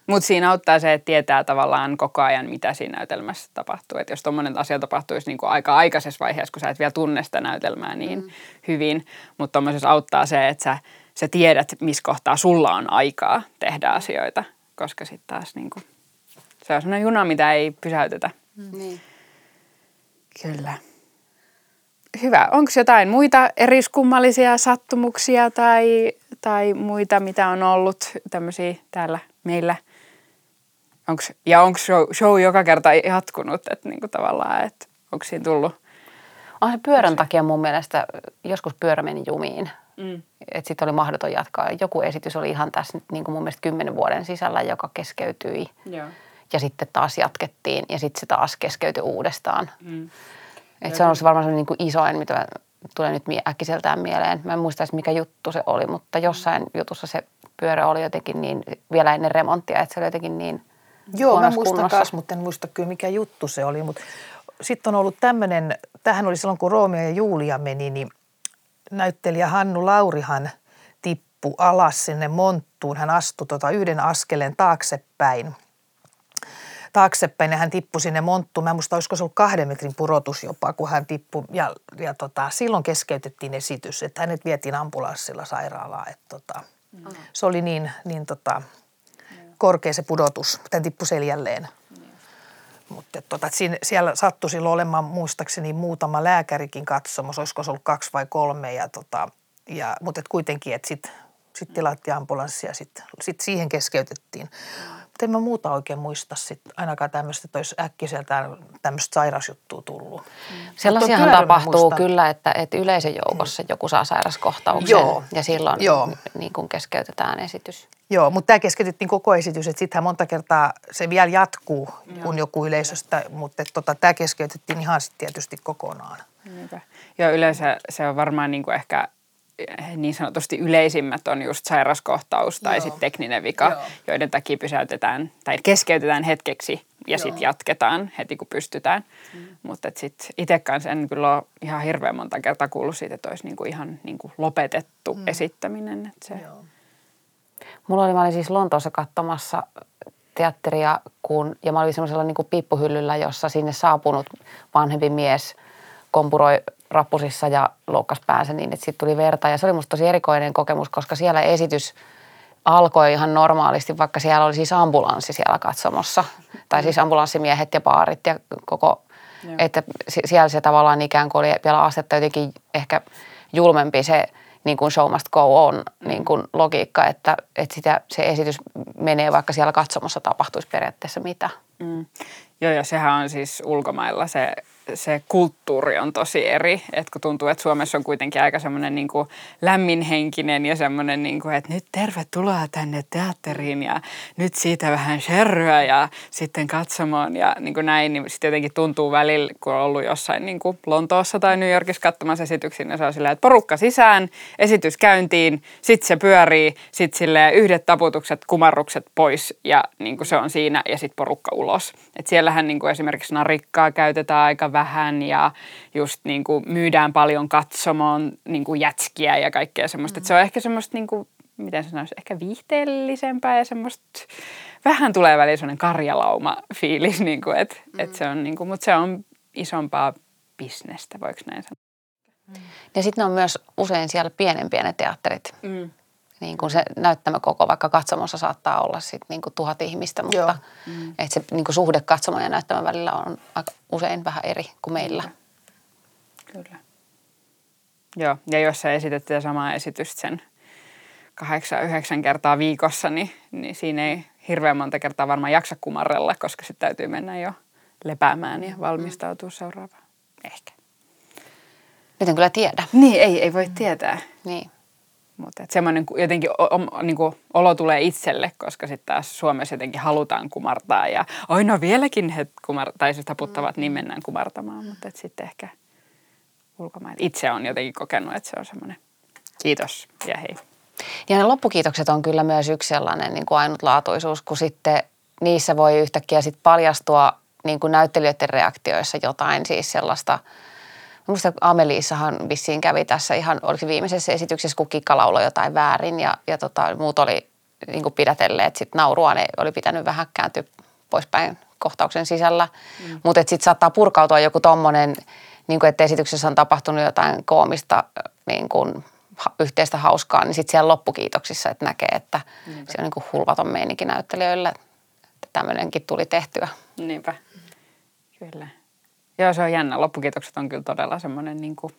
Mutta siinä auttaa se, että tietää tavallaan koko ajan, mitä siinä näytelmässä tapahtuu. Että jos tommoinen asia tapahtuisi niinku aika aikaisessa vaiheessa, kun sä et vielä tunne sitä näytelmää niin hyvin. Mutta tommoisessa auttaa se, että sä tiedät, missä kohtaa sulla on aikaa tehdä asioita. Koska sitten taas niinku, se on sellainen juna, mitä ei pysäytetä. Niin. Kyllä. Hyvä. Onko jotain muita eriskummallisia sattumuksia tai muita, mitä on ollut tämmöisiä täällä meillä? Onko show joka kerta jatkunut, että niinku tavallaan, että onko siinä tullut? On se pyörän takia mun mielestä joskus pyörä meni jumiin, että sitten oli mahdoton jatkaa. Joku esitys oli ihan tässä nyt niinku mun mielestä 10 vuoden sisällä, joka keskeytyi. Joo. Ja sitten taas jatkettiin ja sitten se taas keskeytyi uudestaan. Että se on ollut varmaan semmoinen niin kuin isoin, mitä tulee nyt äkkiseltään mieleen. Mä en muista mikä juttu se oli, mutta jossain jutussa se pyörä oli jotenkin niin, vielä ennen remonttia, että se oli jotenkin niin huonossa kunnossa. Joo, mä muistan taas, mutta en muista kyllä mikä juttu se oli. Mutta sitten on ollut tämmöinen, tämähän oli silloin kun Romeo ja Julia meni, niin näyttelijä Hannu Laurihan tippui alas sinne monttuun. Hän astui yhden askeleen taaksepäin ja hän tippui sinne monttuun. Mä en muista, olisiko se ollut 2 metrin pudotus jopa, kun hän tippui. Ja silloin keskeytettiin esitys, että hänet vietiin ambulanssilla sairaalaan. Se oli niin korkea se pudotus, tämän tippui seljälleen. Mutta siellä sattui silloin olemaan muistaakseni muutama lääkärikin katsomassa, olisiko se ollut 2 vai 3. Mutta kuitenkin, että sitten tilattiin ambulanssia ja sitten siihen keskeytettiin. Mutta en mä muuta oikein muista sitten, ainakaan tämmöistä, että olisi äkkiseltään tämmöistä sairausjuttua tullut. Sellaisiahan tapahtuu kyllä, että yleisen joukossa joku saa sairaskohtauksen ja silloin niin kuin keskeytetään esitys. Joo, mutta tämä keskeytettiin koko esitys, että sittenhän monta kertaa se vielä jatkuu, kun joku yleisöstä, mutta tämä keskeytettiin ihan sitten tietysti kokonaan. Joo, yleensä se on varmaan niin kuin ehkä niin sanotusti yleisimmät on just sairaskohtaus tai sitten tekninen vika, joiden takia pysäytetään tai keskeytetään hetkeksi ja sitten jatketaan heti kun pystytään. Mutta sitten itse kanssa en kyllä ole ihan hirveän monta kertaa kuullut siitä, että olisi niinku ihan niinku lopetettu esittäminen. Mä olin siis Lontoossa katsomassa teatteria ja mä olin semmoisella niinku piippuhyllyllä, jossa sinne saapunut vanhempi mies kompuroi rappusissa ja loukkasi päänsä niin, että siitä tuli verta. Ja se oli musta tosi erikoinen kokemus, koska siellä esitys alkoi ihan normaalisti, vaikka siellä oli siis ambulanssi siellä katsomossa. Tai siis ambulanssimiehet ja baarit ja koko, että siellä se tavallaan ikään kuin oli vielä astetta jotenkin ehkä julmempi se niin kuin show must go on niin kuin logiikka, että se esitys menee, vaikka siellä katsomossa tapahtuisi periaatteessa mitä. Joo, ja sehän on siis ulkomailla se kulttuuri on tosi eri, että kun tuntuu, että Suomessa on kuitenkin aika semmoinen niin kuin lämminhenkinen ja semmoinen, niin kuin, että nyt tervetuloa tänne teatteriin ja nyt siitä vähän sherryä ja sitten katsomaan ja niin kuin näin, niin sitten jotenkin tuntuu välillä, kun on ollut jossain niin kuin Lontoossa tai New Yorkissa katsomassa esityksiä, niin se on silleen, että porukka sisään, esitys käyntiin, sitten se pyörii, sitten silleen yhdet taputukset, kumarrukset pois ja niin kuin se on siinä ja sitten porukka ulos. Että siellähän niin kuin esimerkiksi narikkaa käytetään aika vähän ja just niin kuin myydään paljon katsomoon niin kuin jätskiä ja kaikkea semmoista. Että se on ehkä semmoista, niin kuin, miten sanoisi, ehkä viihteellisempää ja semmoista, vähän tulee väliin semmoinen karjalauma-fiilis, niin kuin, että se on, niin kuin, mutta se on isompaa bisnestä, voiko näin sanoa. Ja sitten on myös usein siellä pienempiä ne teatterit. Niin kuin se näyttämökoko, vaikka katsomossa saattaa olla sitten niin kuin 1000 ihmistä, mutta että se niin kuin suhde katsomon ja näyttämön välillä on aika usein vähän eri kuin meillä. Kyllä. Joo, ja jos sä esität sitä samaa esitystä sen 8-9 kertaa viikossa, niin siinä ei hirveän monta kertaa varmaan jaksa kumarrella, koska sitten täytyy mennä jo lepäämään ja valmistautua seuraavaan. Ehkä. Nyt en kyllä tiedä. Niin, ei voi tietää. Niin. Mutta semmoinen jotenkin niinku olo tulee itselle, koska sitten taas Suomessa jotenkin halutaan kumartaa ja no vieläkin he taputtavat, niin mennään kumartamaan. Mutta sitten ehkä ulkomailla itse on jotenkin kokenut, että se on semmoinen kiitos ja hei. Ja ne loppukiitokset on kyllä myös yksi sellainen niin kuin ainutlaatuisuus, kun sitten niissä voi yhtäkkiä sit paljastua niin kuin näyttelijöiden reaktioissa jotain siis sellaista. Minusta Ameliissahan vissiin kävi tässä ihan, oliko viimeisessä esityksessä, kun Kikka lauloi jotain väärin ja muut oli niin kuin pidätelleet sit naurua, ne oli pitänyt vähän kääntyä poispäin kohtauksen sisällä. Mutta sitten saattaa purkautua joku tommonen, niin kuin, että esityksessä on tapahtunut jotain koomista niin kuin, yhteistä hauskaa, niin sitten siellä loppukiitoksissa että näkee, että se on niin kuin hulvaton meininki näyttelijöillä, että tämmöinenkin tuli tehtyä. Niinpä, kyllä. Joo, se on jännä. Loppukiitokset on kyllä todella semmoinen, niin kuin,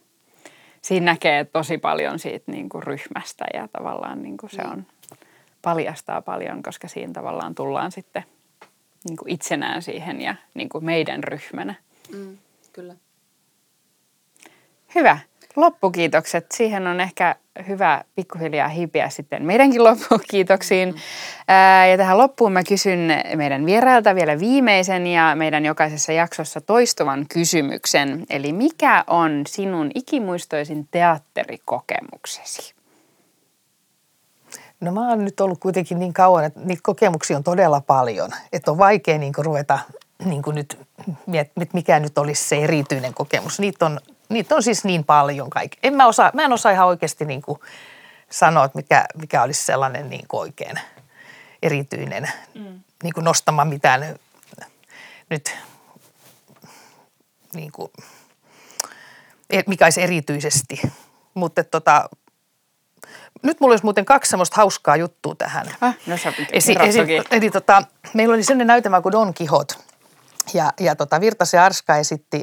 siinä näkee tosi paljon siitä niin kuin ryhmästä ja tavallaan niin kuin se on, paljastaa paljon, koska siinä tavallaan tullaan sitten niin kuin itsenään siihen ja niin kuin meidän ryhmänä. Kyllä. Hyvä. Loppukiitokset. Siihen on ehkä hyvä pikkuhiljaa hipiä sitten meidänkin loppukiitoksiin. Ja tähän loppuun mä kysyn meidän vierailta vielä viimeisen ja meidän jokaisessa jaksossa toistuvan kysymyksen. Eli mikä on sinun ikimuistoisin teatterikokemuksesi? No mä oon nyt ollut kuitenkin niin kauan, että niitä kokemuksia on todella paljon, että on vaikea niin kuin ruveta niin kuin nyt, mikä nyt olisi se erityinen kokemus. Niitä on niitä on siis niin paljon kaikki. Mä en osaa ihan oikeasti niin kuin sanoa, että mikä olisi sellainen niin kuin oikein erityinen, niin kuin nostamaan mitään nyt, niin kuin, mikä olisi erityisesti. Mutta nyt mulla olisi muuten kaksi semmoista hauskaa juttua tähän. No sä meillä oli sellainen näytelmä kuin Don Quijote. Ja Virtase Arska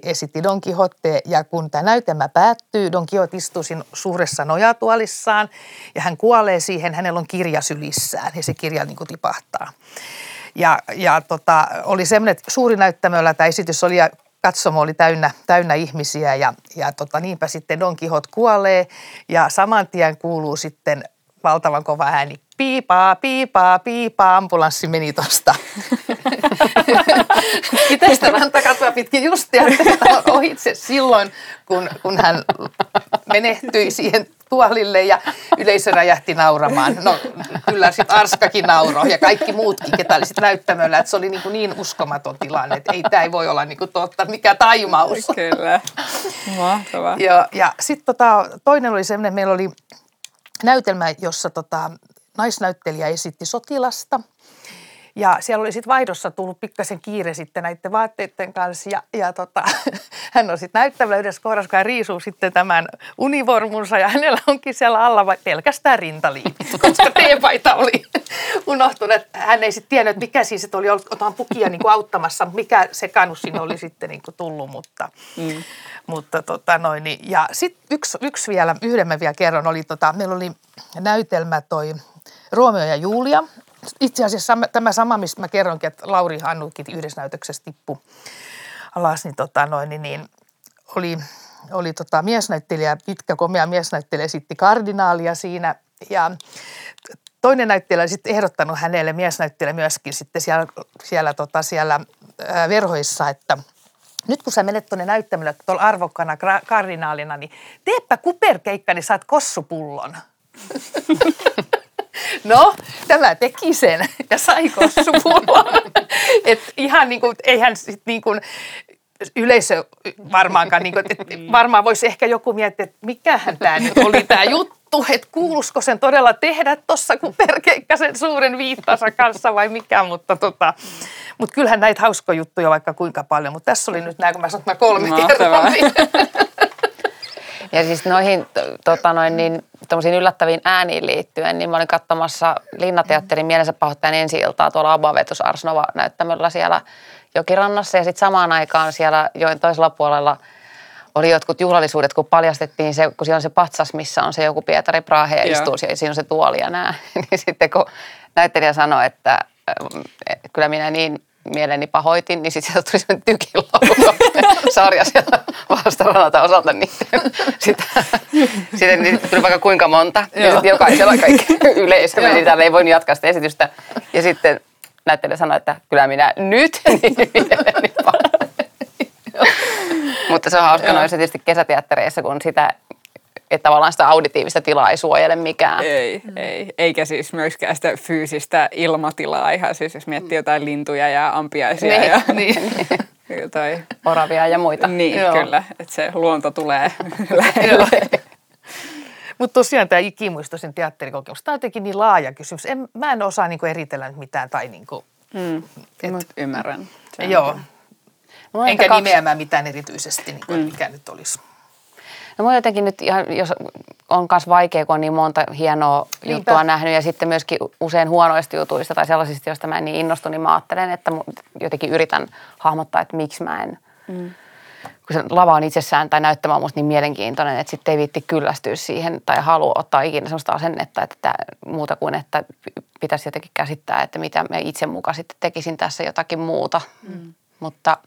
esitti Don Quijotea, ja kun tämä näytelmä päättyy, Don Quijote istuu siinä suuressa nojatuolissaan, ja hän kuolee siihen, hänellä on kirja sylissään, ja se kirja niin kuin tipahtaa. Ja oli semmoinen, että suuri näyttämöllä tämä esitys oli, ja katsomo oli täynnä ihmisiä, ja niinpä sitten Don Quijote kuolee, ja saman tien kuuluu sitten valtavan kova ääni. Piipaa, piipaa, piipaa, ambulanssi meni tosta. Itästä rantakatoa pitkin justia ohitse silloin, kun hän menehtyi siihen tuolille ja yleisö räjähti nauramaan. No kyllä sitten Arskakin nauroi ja kaikki muutkin, ketä oli sitten näyttämöllä. Että se oli niin uskomaton tilanne, että ei tämä voi olla niin totta, mikä taimaus. Kyllä, mahtavaa. Ja sitten toinen oli semmoinen, meillä oli näytelmä, jossa naisnäyttelijä esitti sotilasta, ja siellä oli sitten vaihdossa tullut pikkasen kiire sitten näiden vaatteiden kanssa, ja hän on sitten näyttävällä yhdessä kohdassa, kun hän riisuu sitten tämän univormunsa, ja hänellä onkin siellä alla pelkästään rintaliivit, koska teepaita oli unohtunut. Hän ei sitten tiennyt, mikä siis, että oli ollut otan pukia niin kuin auttamassa, mikä sekannus siinä oli sitten niin kuin tullut, mutta ja sitten yhden mä vielä kerron, oli meillä oli näytelmä toi Romeo ja Julia. Itse asiassa tämä sama, mistä mä kerronkin, että Lauri Hannukin yhdessä näytöksessä tippui alas, niin oli miesnäyttelijä, pitkä komea miesnäyttelijä esitti kardinaalia siinä, ja toinen näyttelijä sitten ehdottanut hänelle, miesnäyttelijä myöskin sitten siellä verhoissa, että nyt kun sä menet tuonne näyttämölle tuolla arvokkaana kardinaalina, niin teepä kuperkeikka, niin saat kossupullon. No, tämä teki sen ja sai kossupullon. Että ihan niin kuin, eihän sitten niin kuin yleisö varmaankaan, niin kuin, varmaan voisi ehkä joku miettiä, että mikähän tämä nyt oli tämä juttu, että kuulusko sen todella tehdä tuossa kun perkeikka sen suuren viittansa kanssa vai mikä, mutta kyllähän näitä hauskoja juttuja vaikka kuinka paljon, mutta tässä oli nyt nämä, kun mä sanon, kolme kertaa. Ja siis noihin tommosiin yllättäviin ääniin liittyen, niin mä olin katsomassa Linnateatterin Mielensä pahoittajan ensi-iltaa tuolla Abba Vetus Ars Nova -näyttämöllä siellä jokirannassa. Ja sitten samaan aikaan siellä joen toisella puolella oli jotkut juhlallisuudet, kun paljastettiin se, kun siellä on se patsas, missä on se joku Pietari Praha ja istuu siellä, ja siinä on se tuoli ja nää. Niin sitten kun näyttelijä sanoi, että kyllä minä niin mieleni pahoitin, niin sitten sieltä tuli semmoinen tykilaulu sarja sieltä vastarannalta osalta niitä. Sitten niitä tuli vaikka kuinka monta. Ja sitten jokaisella kaikki yleisö meni, täällä ei voinut jatkaa sitä esitystä. Ja sitten näyttelijä sanoi, että kyllä minä nyt mieleni pahoitin. Mutta se on hauska noissa tietysti kesäteattereissa, kun sitä, että tavallaan sitä auditiivista tilaa ei suojele mikään. Ei. Eikä siis myöskään sitä fyysistä ilmatilaa ihan. Siis jos miettii jotain lintuja ja ampiaisia ja jotain. Oravia ja muita. Niin, Joo. Kyllä. Että se luonto tulee lähelle. Mutta tosiaan tämä ikimuistoisen teatterikokemus, tämä on jotenkin niin laaja kysymys. Mä en osaa niinku eritellä nyt mitään tai niinku. Ymmärrän. Joo. Enkä nimeämään mitään erityisesti, niinku, mikä nyt olisi. No minun jotenkin nyt ihan, jos on myös vaikea, kun on niin monta hienoa juttua nähnyt ja sitten myöskin usein huonoista jutuista tai sellaisista, joista mä en niin innostu, niin mä ajattelen, että jotenkin yritän hahmottaa, että miksi mä en, kun se lava on itsessään tai näyttämä on musta niin mielenkiintoinen, että sitten ei viitti kyllästyä siihen tai halua ottaa ikinä sellaista asennetta, että muuta kuin, että pitäisi jotenkin käsittää, että mitä mä itse mukaan sitten tekisin tässä jotakin muuta, mutta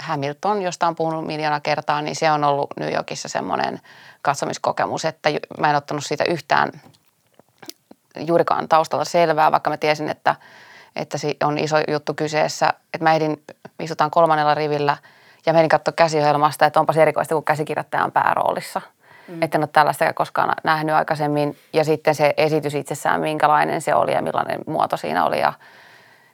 Hamilton, josta on puhunut miljoona kertaa, niin se on ollut New Yorkissa semmoinen katsomiskokemus, että mä en ottanut siitä yhtään juurikaan taustalla selvää, vaikka mä tiesin, että on iso juttu kyseessä. Että mä istutaan kolmannella rivillä ja mä ehdin katsoa käsiohjelmasta, että onpas erikoista, kun käsikirjoittaja on pääroolissa. Että en ole tällaista koskaan nähnyt aikaisemmin. Ja sitten se esitys itsessään, minkälainen se oli ja millainen muoto siinä oli ja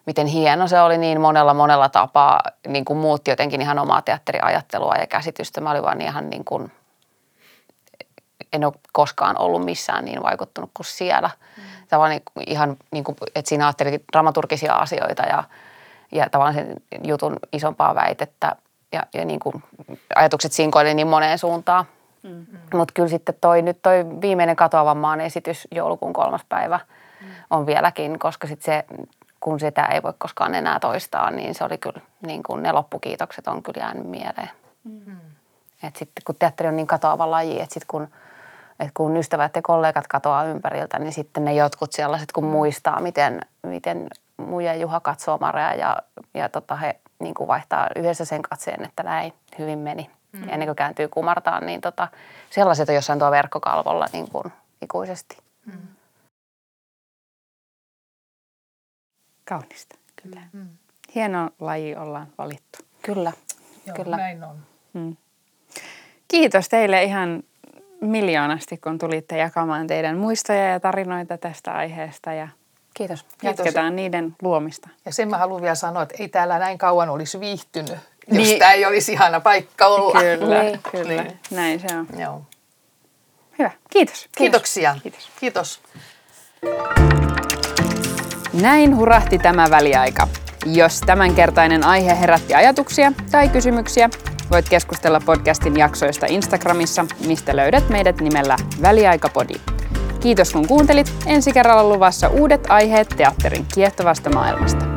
miten hieno se oli niin monella tapaa, niin kuin muutti jotenkin ihan omaa teatteriajattelua ja käsitystä. Mä olin vaan ihan niin kuin, en ole koskaan ollut missään niin vaikuttunut kuin siellä. Tavallaan niin, ihan niin kuin, että siinä ajattelin dramaturgisia asioita ja tavallaan sen jutun isompaa väitettä ja niin kuin ajatukset sinkoili niin moneen suuntaan. Mm-hmm. Mutta kyllä sitten toi viimeinen katoavan maan esitys joulukuun 3. päivä on vieläkin, koska sitten se, kun sitä ei voi koskaan enää toistaa, niin se oli kyllä, niin kuin ne loppukiitokset on kyllä jäänyt mieleen. Mm-hmm. Että sitten kun teatteri on niin katoava laji, että sitten kun ystävät ja kollegat katoaa ympäriltä, niin sitten ne jotkut sellaiset, kun muistaa, miten muija ja Juha katsoo Maria ja he niin kuin vaihtaa yhdessä sen katseen, että näin hyvin meni. Ja ennen kuin kääntyy kumartaan, niin sellaiset on jossain tuo verkkokalvolla niin kuin ikuisesti. Mm. Kaunista, kyllä. Mm. Hieno laji ollaan valittu. Kyllä. Joo, kyllä. Näin on. Mm. Kiitos teille ihan miljoonasti, kun tulitte jakamaan teidän muistoja ja tarinoita tästä aiheesta. Ja kiitos. Jatketaan niiden luomista. Ja sen mä haluan vielä sanoa, että ei täällä näin kauan olisi viihtynyt. Jos niin. Tämä ei olisi ihana paikka olla. Kyllä, niin, kyllä. Niin. Näin se on. Joo. Hyvä, kiitos. Kiitoksia. Kiitos. Näin hurahti tämä väliaika. Jos tämänkertainen aihe herätti ajatuksia tai kysymyksiä, voit keskustella podcastin jaksoista Instagramissa, mistä löydät meidät nimellä Väliaikapodi. Kiitos kun kuuntelit. Ensi kerralla luvassa uudet aiheet teatterin kiehtovasta maailmasta.